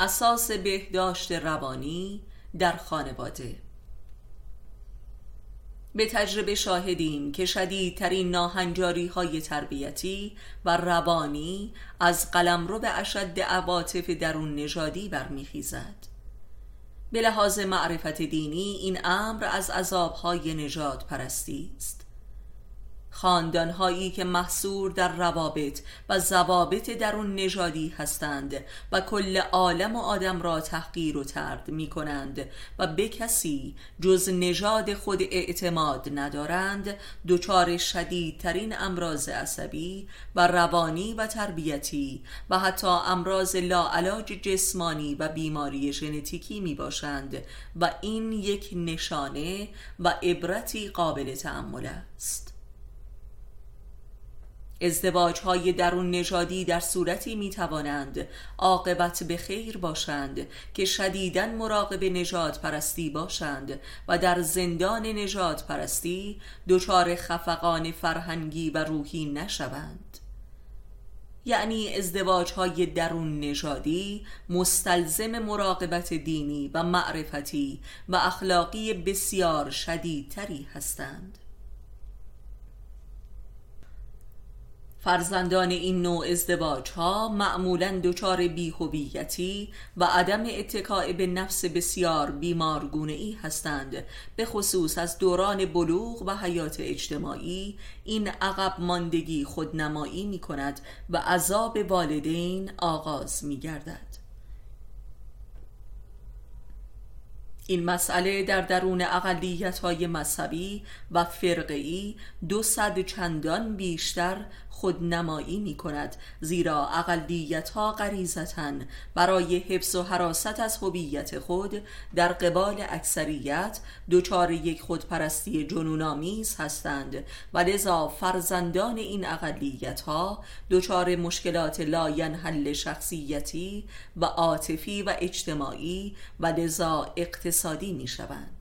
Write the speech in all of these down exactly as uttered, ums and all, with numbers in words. اساس بهداشت روانی در خانواده. به تجربه شاهدیم که شدیدترین ناهنجاری‌های تربیتی و روانی از قلمرو به اشد عواطف درون نژادی برمیخیزد. به لحاظ معرفت دینی این امر از عذاب‌های نژاد پرستی است. خاندان‌هایی که محصور در روابط و ضوابط درون نژادی هستند و کل عالم و آدم را تحقیر و طرد می‌کنند و به کسی جز نژاد خود اعتماد ندارند، دچار شدیدترین امراض عصبی و روانی و تربیتی و حتی امراض لاعلاج جسمانی و بیماری ژنتیکی می‌باشند و این یک نشانه و عبرتی قابل تأمل است. ازدواج‌های درون نژادی در صورتی می‌توانند عاقبت به خیر باشند که شدیداً مراقب نژاد پرستی باشند و در زندان نژاد پرستی دچار خفقان فرهنگی و روحی نشوند. یعنی ازدواج‌های درون نژادی مستلزم مراقبت دینی و معرفتی و اخلاقی بسیار شدیدتری هستند. فرزندان این نوع ازدواج‌ها معمولاً دچار بی‌هویتی و عدم اتکاء به نفس بسیار بیمارگونه‌ای هستند، به خصوص از دوران بلوغ و حیات اجتماعی. این عقب ماندگی خودنمایی می‌کند و عذاب والدین آغاز می‌گردد. این مسئله در درون اقلیت‌های مذهبی و فرقه‌ای دو صد چندان بیشتر خودنمایی می‌کند، زیرا اقلیت‌ها غریزتاً برای حفظ و حراست از هویت خود در قبال اکثریت دچار یک خودپرستی جنون‌آمیز هستند و لذا فرزندان این اقلیت‌ها دچار مشکلات لاینحل شخصیتی و عاطفی و اجتماعی و لذا اقتصادی می‌شوند.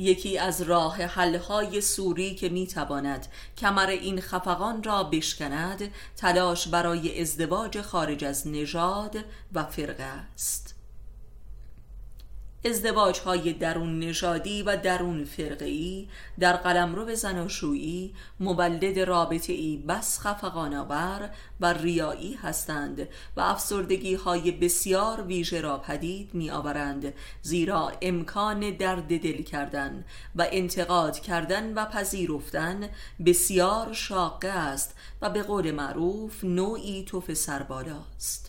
یکی از راه حل‌های سوری که می‌تواند کمر این خفقان را بشکند، تلاش برای ازدواج خارج از نژاد و فرقه است. ازدواج‌های درون نژادی و درون فرقه‌ای در قلمرو زناشویی مولد رابطه‌ای بس خفقان‌آور و ریایی هستند و افسردگی‌های بسیار ویژه را پدید می‌آورند، زیرا امکان درد دل کردن و انتقاد کردن و پذیرفتن بسیار شاقه است و به قول معروف نوعی تف سربالا است.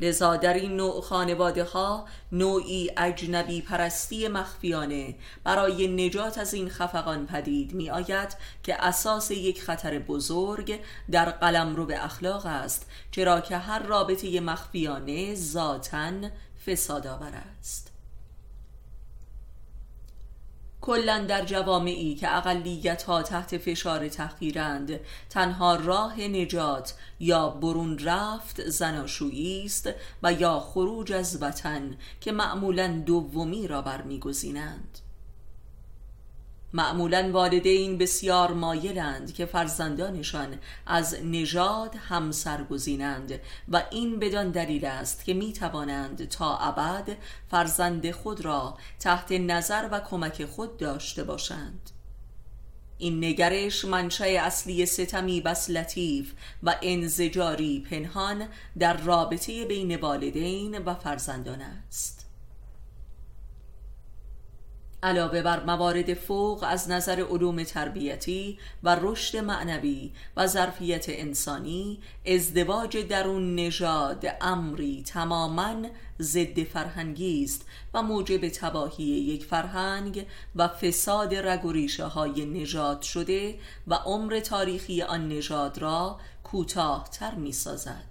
لذا در این نوع خانواده ها نوعی اجنبی پرستی مخفیانه برای نجات از این خفقان پدید می آید که اساس یک خطر بزرگ در قلمرو به اخلاق است، چرا که هر رابطه مخفیانه ذاتاً فسادآور است. کلن در جوامعی که اقلیت‌ها تحت فشار تحقیرند، تنها راه نجات یا برون رفت زناشویی است و یا خروج از وطن که معمولاً دومی را برمی‌گزینند. معمولاً والدین بسیار مایلند که فرزندانشان از نژاد همسر گزینند و این بدان دلیل است که می توانند تا ابد فرزند خود را تحت نظر و کمک خود داشته باشند. این نگرش منشأ اصلی ستمی بس لطیف و انزجاری پنهان در رابطه بین والدین و فرزندان است. علاوه بر موارد فوق از نظر علوم تربیتی و رشد معنوی و ظرفیت انسانی، ازدواج درون نژاد امری تماماً ضد فرهنگی است و موجب تباهی یک فرهنگ و فساد رگ و ریشه‌های نژاد شده و عمر تاریخی آن نژاد را کوتاه‌تر می‌سازد.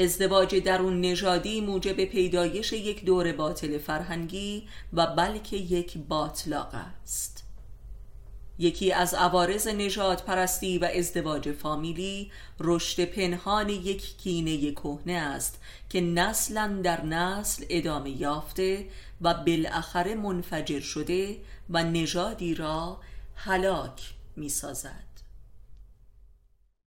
ازدواج درون نژادی موجب پیدایش یک دور باطل فرهنگی و بلکه یک باطلاق است. یکی از عوارض نژاد پرستی و ازدواج فامیلی، رشد پنهان یک کینه کهنه است که نسلا در نسل ادامه یافته و بالاخره منفجر شده و نژادی را هلاک می سازد.